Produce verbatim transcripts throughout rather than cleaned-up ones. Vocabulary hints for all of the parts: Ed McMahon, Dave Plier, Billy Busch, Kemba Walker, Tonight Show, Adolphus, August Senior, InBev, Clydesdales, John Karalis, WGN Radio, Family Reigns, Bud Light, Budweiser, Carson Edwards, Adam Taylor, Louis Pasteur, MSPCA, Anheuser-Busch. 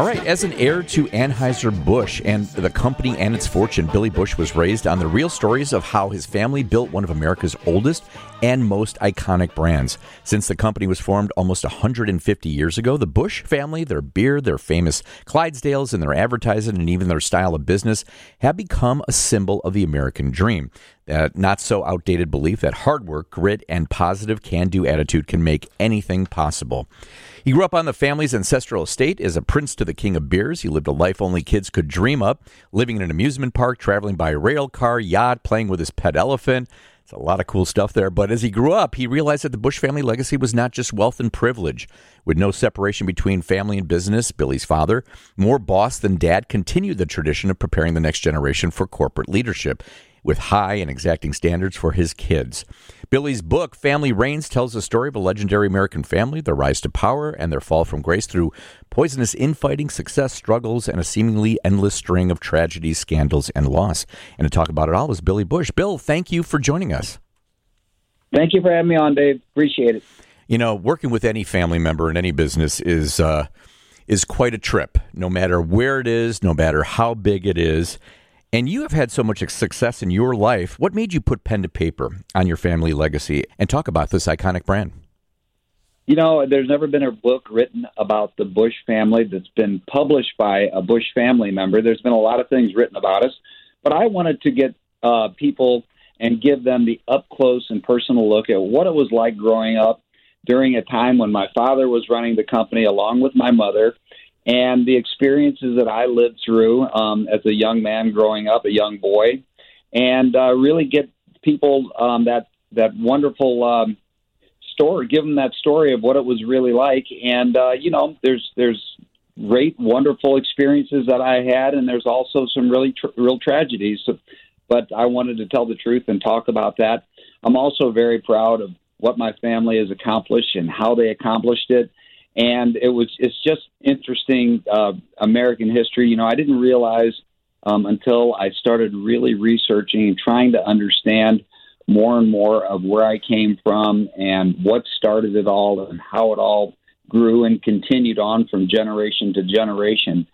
All right, as an heir to Anheuser-Busch and the company and its fortune, Billy Busch was raised on the real stories of how his family built one of America's oldest and most iconic brands. Since the company was formed almost one hundred fifty years ago, the Busch family, their beer, their famous Clydesdales, and their advertising, and even their style of business have become a symbol of the American dream. That not so outdated belief that hard work, grit, and positive can-do attitude can make anything possible. He grew up on the family's ancestral estate as a prince to the king of beers. He lived a life only kids could dream up, living in an amusement park, traveling by rail car, yacht, playing with his pet elephant. It's a lot of cool stuff there. But as he grew up, he realized that the Busch family legacy was not just wealth and privilege. With no separation between family and business, Billy's father, more boss than dad, continued the tradition of preparing the next generation for corporate leadership, with high and exacting standards for his kids. Billy's book, Family Reigns, tells the story of a legendary American family, their rise to power and their fall from grace through poisonous infighting, success, struggles, and a seemingly endless string of tragedies, scandals, and loss. And to talk about it all is Billy Busch. Bill, thank you for joining us. Thank you for having me on, Dave. Appreciate it. You know, working with any family member in any business is uh, is quite a trip, no matter where it is, no matter how big it is. And you have had so much success in your life. What made you put pen to paper on your family legacy and talk about this iconic brand? You know, there's never been a book written about the Busch family that's been published by a Busch family member. There's been a lot of things written about us, but I wanted to get uh, people and give them the up-close and personal look at what it was like growing up during a time when my father was running the company along with my mother, and the experiences that I lived through um, as a young man growing up, a young boy, and uh, really get people um, that that wonderful um, story, give them that story of what it was really like. And, uh, you know, there's there's great, wonderful experiences that I had, and there's also some really tr- real tragedies. So, but I wanted to tell the truth and talk about that. I'm also very proud of what my family has accomplished and how they accomplished it. And it was it's just interesting uh, American history. You know, I didn't realize um, until I started really researching and trying to understand more and more of where I came from and what started it all and how it all grew and continued on from generation to generation.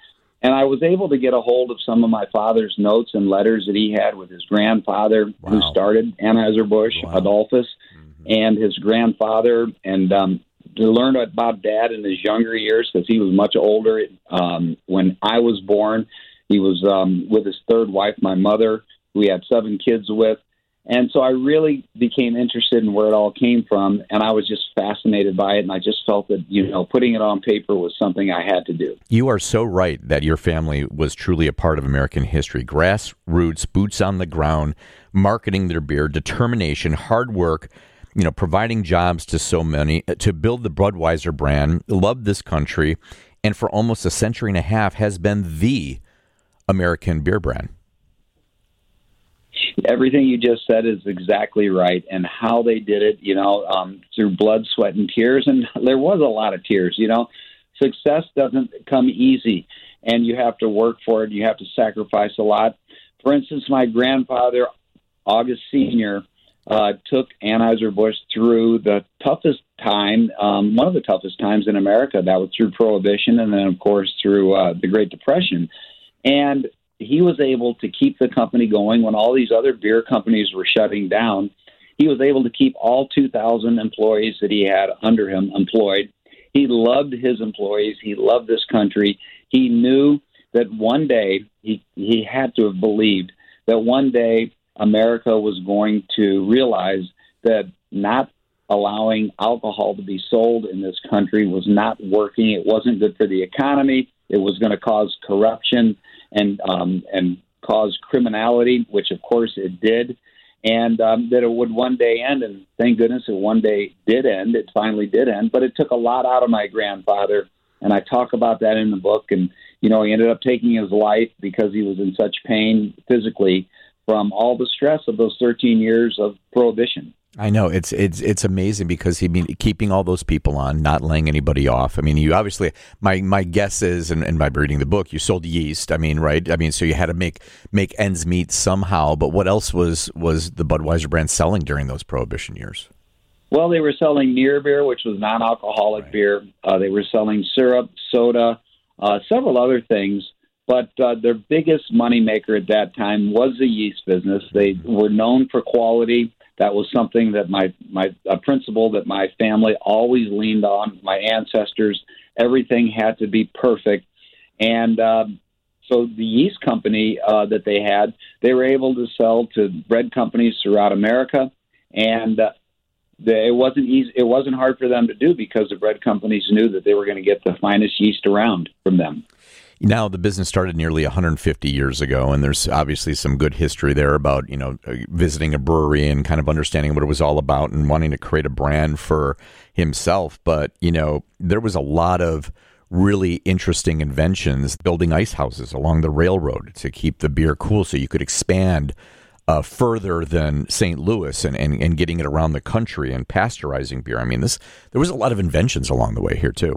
And I was able to get a hold of some of my father's notes and letters that he had with his grandfather, wow, who started Anheuser-Busch, wow, Adolphus, mm-hmm, and his grandfather, and um to learn about Dad in his younger years, because he was much older um, when I was born. He was um, with his third wife, my mother, who he had seven kids with. And so I really became interested in where it all came from, and I was just fascinated by it, and I just felt that, you know, putting it on paper was something I had to do. You are so right that your family was truly a part of American history. Grassroots, boots on the ground, marketing their beer, determination, hard work, you know, providing jobs to so many, to build the Budweiser brand, loved this country, and for almost a century and a half has been the American beer brand. Everything you just said is exactly right, and how they did it, you know, um, through blood, sweat, and tears, and there was a lot of tears, you know. Success doesn't come easy, and you have to work for it, you have to sacrifice a lot. For instance, my grandfather, August Senior, Uh, took Anheuser-Busch through the toughest time, um, one of the toughest times in America. That was through Prohibition and then, of course, through uh, the Great Depression. And he was able to keep the company going when all these other beer companies were shutting down. He was able to keep all two thousand employees that he had under him employed. He loved his employees. He loved this country. He knew that one day, he, he had to have believed that one day America was going to realize that not allowing alcohol to be sold in this country was not working. It wasn't good for the economy. It was going to cause corruption and um, and cause criminality, which, of course, it did, and um, that it would one day end. And thank goodness it one day did end. It finally did end. But it took a lot out of my grandfather, and I talk about that in the book. And, you know, he ended up taking his life because he was in such pain physically from all the stress of those thirteen years of Prohibition. I know. It's it's it's amazing because he been keeping all those people on, not laying anybody off. I mean, you obviously, my, my guess is, and, and by reading the book, you sold yeast. I mean, right? I mean, so you had to make make ends meet somehow. But what else was, was the Budweiser brand selling during those Prohibition years? Well, they were selling near beer, which was non-alcoholic right. beer. Uh, they were selling syrup, soda, uh, several other things. But uh, their biggest moneymaker at that time was the yeast business. They were known for quality. That was something that my, my a principle that my family always leaned on, my ancestors. Everything had to be perfect. And uh, so the yeast company uh, that they had, they were able to sell to bread companies throughout America. And uh, they, it wasn't easy, it wasn't hard for them to do because the bread companies knew that they were going to get the finest yeast around from them. Now, the business started nearly one hundred fifty years ago, and there's obviously some good history there about, you know, visiting a brewery and kind of understanding what it was all about and wanting to create a brand for himself. But, you know, there was a lot of really interesting inventions, building ice houses along the railroad to keep the beer cool so you could expand uh, further than Saint Louis and, and, and getting it around the country and pasteurizing beer. I mean, this there was a lot of inventions along the way here, too.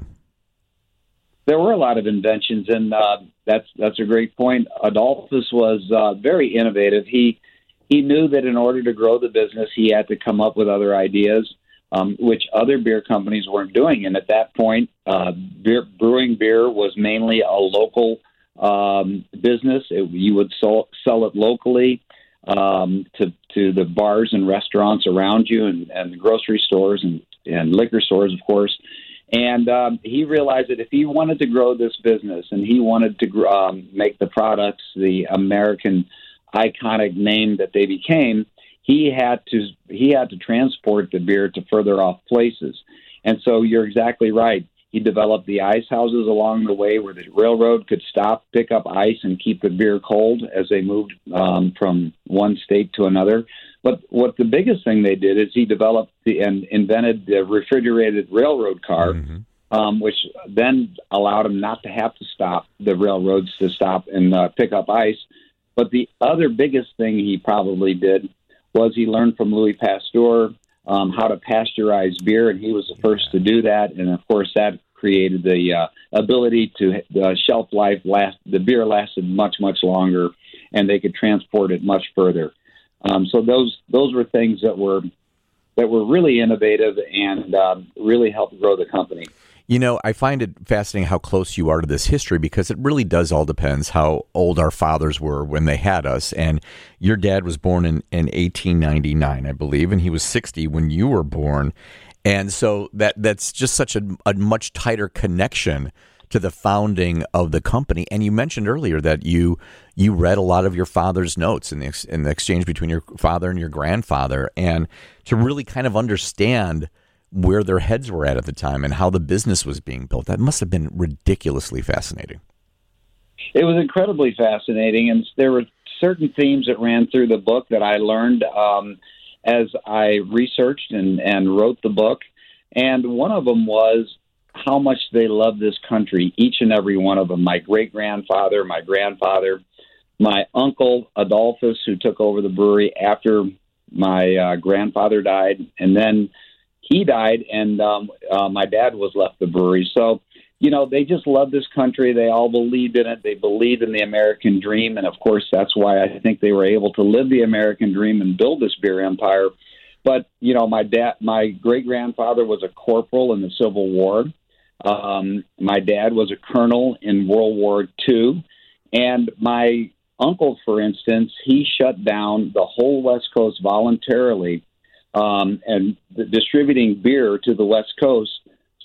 There were a lot of inventions, and uh, that's that's a great point. Adolphus was uh, very innovative. He he knew that in order to grow the business, he had to come up with other ideas, um, which other beer companies weren't doing. And at that point, uh, beer, brewing beer was mainly a local um, business. It, you would sell, sell it locally um, to to the bars and restaurants around you, and, and the grocery stores and, and liquor stores, of course. And um, he realized that if he wanted to grow this business and he wanted to um, make the products the American iconic name that they became, he had to he had to transport the beer to further off places. And so you're exactly right. He developed the ice houses along the way where the railroad could stop, pick up ice, and keep the beer cold as they moved um, from one state to another. But what the biggest thing they did is he developed the, and invented the refrigerated railroad car, mm-hmm. um, which then allowed him not to have to stop the railroads to stop and uh, pick up ice. But the other biggest thing he probably did was he learned from Louis Pasteur um, how to pasteurize beer, and he was the first to do that. And, of course, that created the uh, ability to uh, shelf life. last. The beer lasted much, much longer, and they could transport it much further. Um, so those those were things that were that were really innovative and uh, really helped grow the company. You know, I find it fascinating how close you are to this history because it really does all depends how old our fathers were when they had us. And your dad was born in, in eighteen ninety-nine, I believe, and he was sixty when you were born. And so that that's just such a, a much tighter connection to the founding of the company. And you mentioned earlier that you you read a lot of your father's notes in the, ex, in the exchange between your father and your grandfather, and to really kind of understand where their heads were at at the time and how the business was being built. That must have been ridiculously fascinating. It was incredibly fascinating, and there were certain themes that ran through the book that I learned um, as I researched and, and wrote the book. And one of them was how much they love this country, each and every one of them. My great-grandfather, my grandfather, my uncle Adolphus, who took over the brewery after my uh, grandfather died, and then he died, and um, uh, my dad was left the brewery. So, you know, they just love this country. They all believed in it. They believed in the American dream, and, of course, that's why I think they were able to live the American dream and build this beer empire. But, you know, my dad, my great-grandfather was a corporal in the Civil War. Um, my dad was a colonel in World War Two, and my uncle, for instance, he shut down the whole West Coast voluntarily um, and th- distributing beer to the West Coast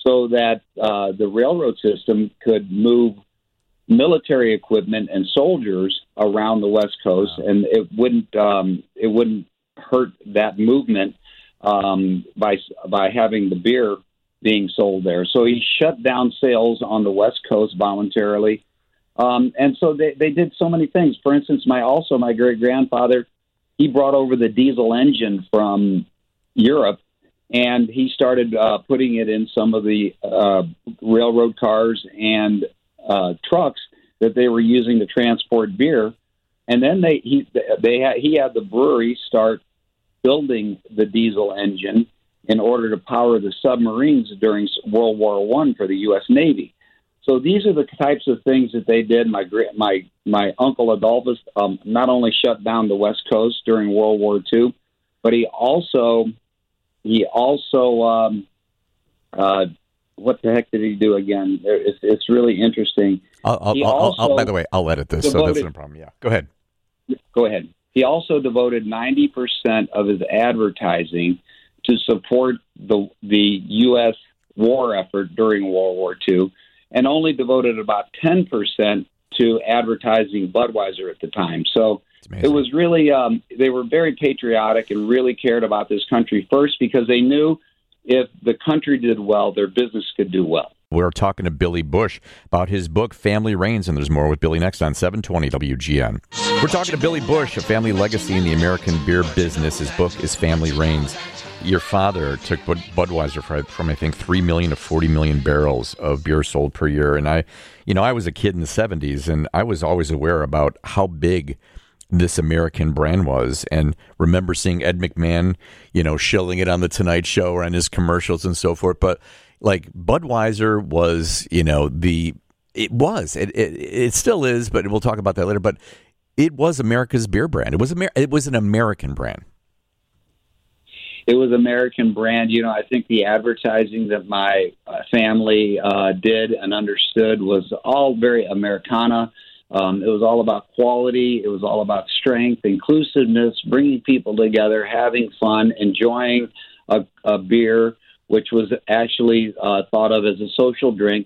so that uh, the railroad system could move military equipment and soldiers around the West Coast, wow. and it wouldn't um, it wouldn't hurt that movement um, by by having the beer being sold there. So he shut down sales on the West Coast voluntarily. Um, and so they, they did so many things. For instance, my also my great-grandfather, he brought over the diesel engine from Europe, and he started uh, putting it in some of the uh, railroad cars and uh, trucks that they were using to transport beer. And then they he, they had, he had the brewery start building the diesel engine in order to power the submarines during World War One for the U S Navy. So these are the types of things that they did. My my my uncle Adolphus um, not only shut down the West Coast during World War Two, but he also he also um, uh, what the heck did he do again? It's, it's really interesting. I'll, I'll, I'll, I'll, by the way, I'll edit this, devoted, so that's no problem. Yeah, go ahead. Go ahead. He also devoted ninety percent of his advertising to support the the U S war effort during World War Two, and only devoted about ten percent to advertising Budweiser at the time. So it was really, um, they were very patriotic and really cared about this country first, because they knew if the country did well, their business could do well. We're talking to Billy Busch about his book, Family Reigns, and there's more with Billy next on seven twenty W G N. We're talking to Billy Busch, a family legacy in the American beer business. His book is Family Reigns. Your father took Budweiser from, I think, three million to forty million barrels of beer sold per year. And I, you know, I was a kid in the seventies, and I was always aware about how big this American brand was, and remember seeing Ed McMahon, you know, shilling it on the Tonight Show or on his commercials and so forth. But like Budweiser was, you know, the, it was, it, it, it still is, but we'll talk about that later. But it was America's beer brand. It was Amer- It was an American brand. It was American brand. You know, I think the advertising that my family uh, did and understood was all very Americana. Um, it was all about quality. It was all about strength, inclusiveness, bringing people together, having fun, enjoying a, a beer, which was actually uh, thought of as a social drink.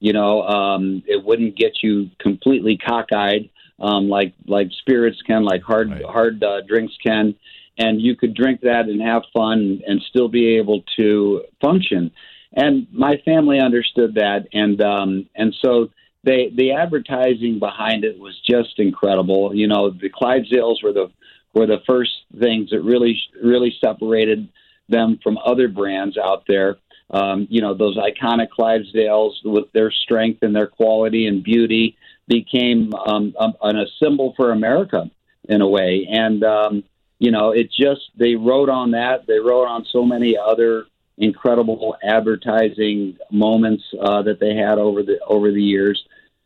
You know, um, it wouldn't get you completely cockeyed um, like like spirits can, like hard right. hard uh, drinks can. And you could drink that and have fun and still be able to function. And my family understood that. And um, and so they, the advertising behind it was just incredible. You know, the Clydesdales were the were the first things that really, really separated them from other brands out there. Um, you know, those iconic Clydesdales with their strength and their quality and beauty became um, a, a symbol for America in a way. And, um, you know, it just, they wrote on that. They wrote on so many other incredible advertising moments uh, that they had over the over the years.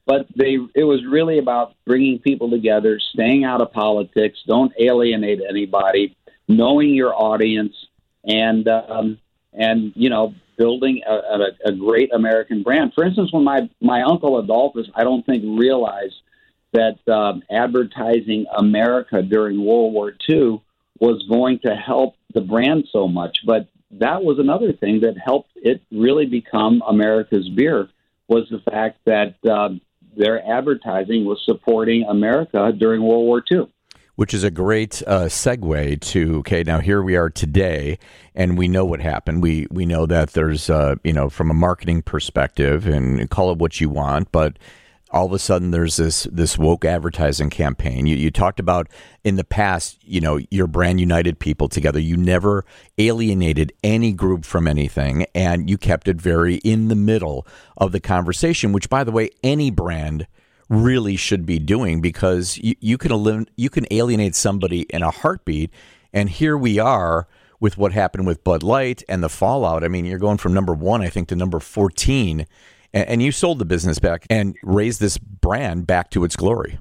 But they it was really about bringing people together, staying out of politics, don't alienate anybody, knowing your audience, and, um, and you know, building a, a, a great American brand. For instance, when my, my uncle Adolphus, I don't think, realized that um, advertising America during World War Two was going to help the brand so much. But that was another thing that helped it really become America's beer, was the fact that uh, their advertising was supporting America during World War Two. Which is a great uh, segue to, okay, now here we are today, and we know what happened. We we know that there's, uh, you know, from a marketing perspective, and call it what you want, but all of a sudden there's this this woke advertising campaign. You, you talked about in the past, you know, your brand united people together. You never alienated any group from anything, and you kept it very in the middle of the conversation, which, by the way, any brand really should be doing, because you, you can elim- you can alienate somebody in a heartbeat. And here we are with what happened with Bud Light and the fallout. I mean, you're going from number one, I think, to number fourteen. And you sold the business back and raised this brand back to its glory.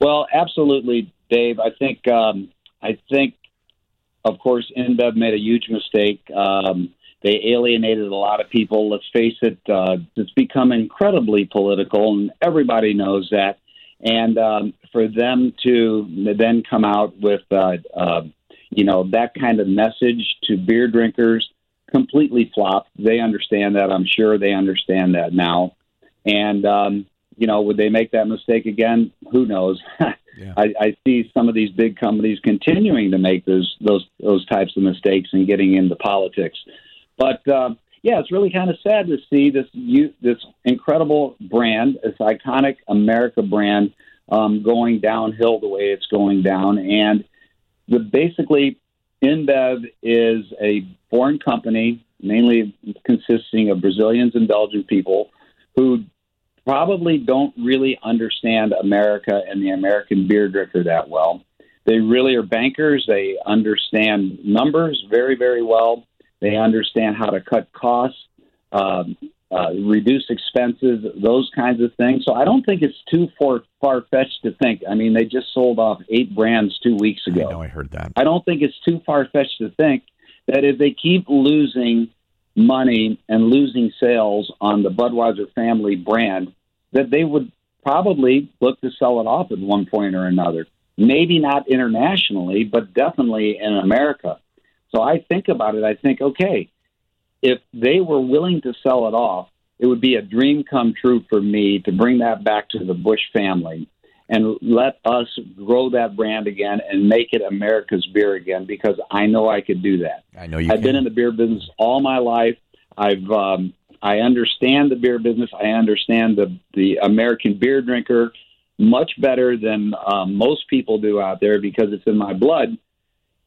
Well, absolutely, Dave. I think, um, I think, of course, InBev made a huge mistake. Um, they alienated a lot of people. Let's face it, uh, it's become incredibly political, and everybody knows that. And um, for them to then come out with, uh, uh, you know, that kind of message to beer drinkers, completely flopped. They understand that. I'm sure they understand that now. And, um, you know, would they make that mistake again? Who knows? Yeah. I, I see some of these big companies continuing to make those, those, those types of mistakes and getting into politics. But, um, yeah, it's really kind of sad to see this, you, this incredible brand, this iconic America brand, um, going downhill the way it's going down. And the basically, InBev is a foreign company, mainly consisting of Brazilians and Belgian people, who probably don't really understand America and the American beer drinker that well. They really are bankers. They understand numbers very, very well. They understand how to cut costs, um, uh, reduce expenses, those kinds of things. So I don't think it's too far, far-fetched to think. I mean, they just sold off eight brands two weeks ago. I know, I heard that. I don't think it's too far-fetched to think that if they keep losing money and losing sales on the Budweiser family brand that they would probably look to sell it off at one point or another. Maybe not internationally, but definitely in America. So I think about it. I think, okay, if they were willing to sell it off, it would be a dream come true for me to bring that back to the Busch family and let us grow that brand again and make it America's beer again, because I know I could do that. I know you I've can. been in the beer business all my life. I've um, I understand the beer business. I understand the, the American beer drinker much better than um, most people do out there, because it's in my blood.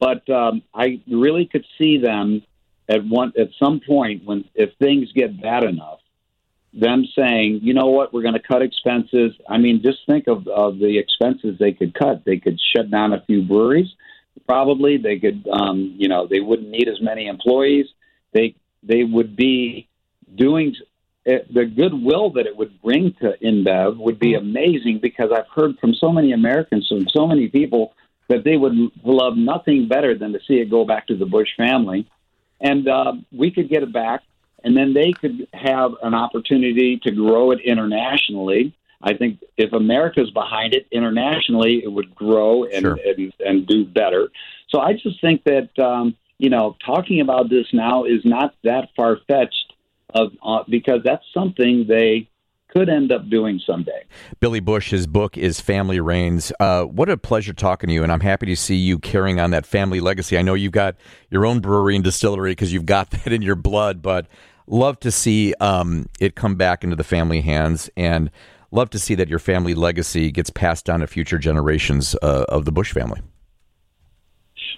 But um, I really could see them at one at some point, when if things get bad enough, them saying, you know what, we're going to cut expenses. I mean, just think of, of the expenses they could cut. They could shut down a few breweries. Probably they could, um, you know, they wouldn't need as many employees. They they would be doing it, the goodwill that it would bring to InBev would be amazing, because I've heard from so many Americans, from so many people, that they would love nothing better than to see it go back to the Busch family. And uh, we could get it back, and then they could have an opportunity to grow it internationally. I think if America's behind it internationally, it would grow and sure. and, and do better. So I just think that, um, you know, talking about this now is not that far-fetched of, uh, because that's something they could end up doing someday. Billy Busch, his book is Family Reigns. Uh, what a pleasure talking to you, and I'm happy to see you carrying on that family legacy. I know you've got your own brewery and distillery because you've got that in your blood, but love to see um, it come back into the family hands, and love to see that your family legacy gets passed on to future generations uh, of the Busch family.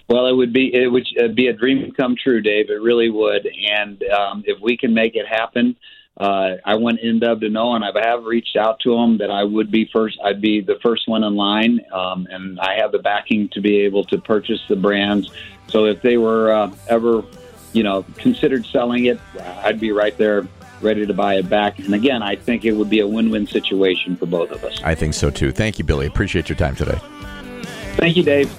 Well, it would be it would be a dream come true, Dave. It really would, and um, if we can make it happen. Uh, I want InBev to know, and I have reached out to them that I would be first. I'd be the first one in line, um, and I have the backing to be able to purchase the brands. So if they were uh, ever, you know, considered selling it, I'd be right there, ready to buy it back. And again, I think it would be a win-win situation for both of us. I think so too. Thank you, Billy. Appreciate your time today. Thank you, Dave.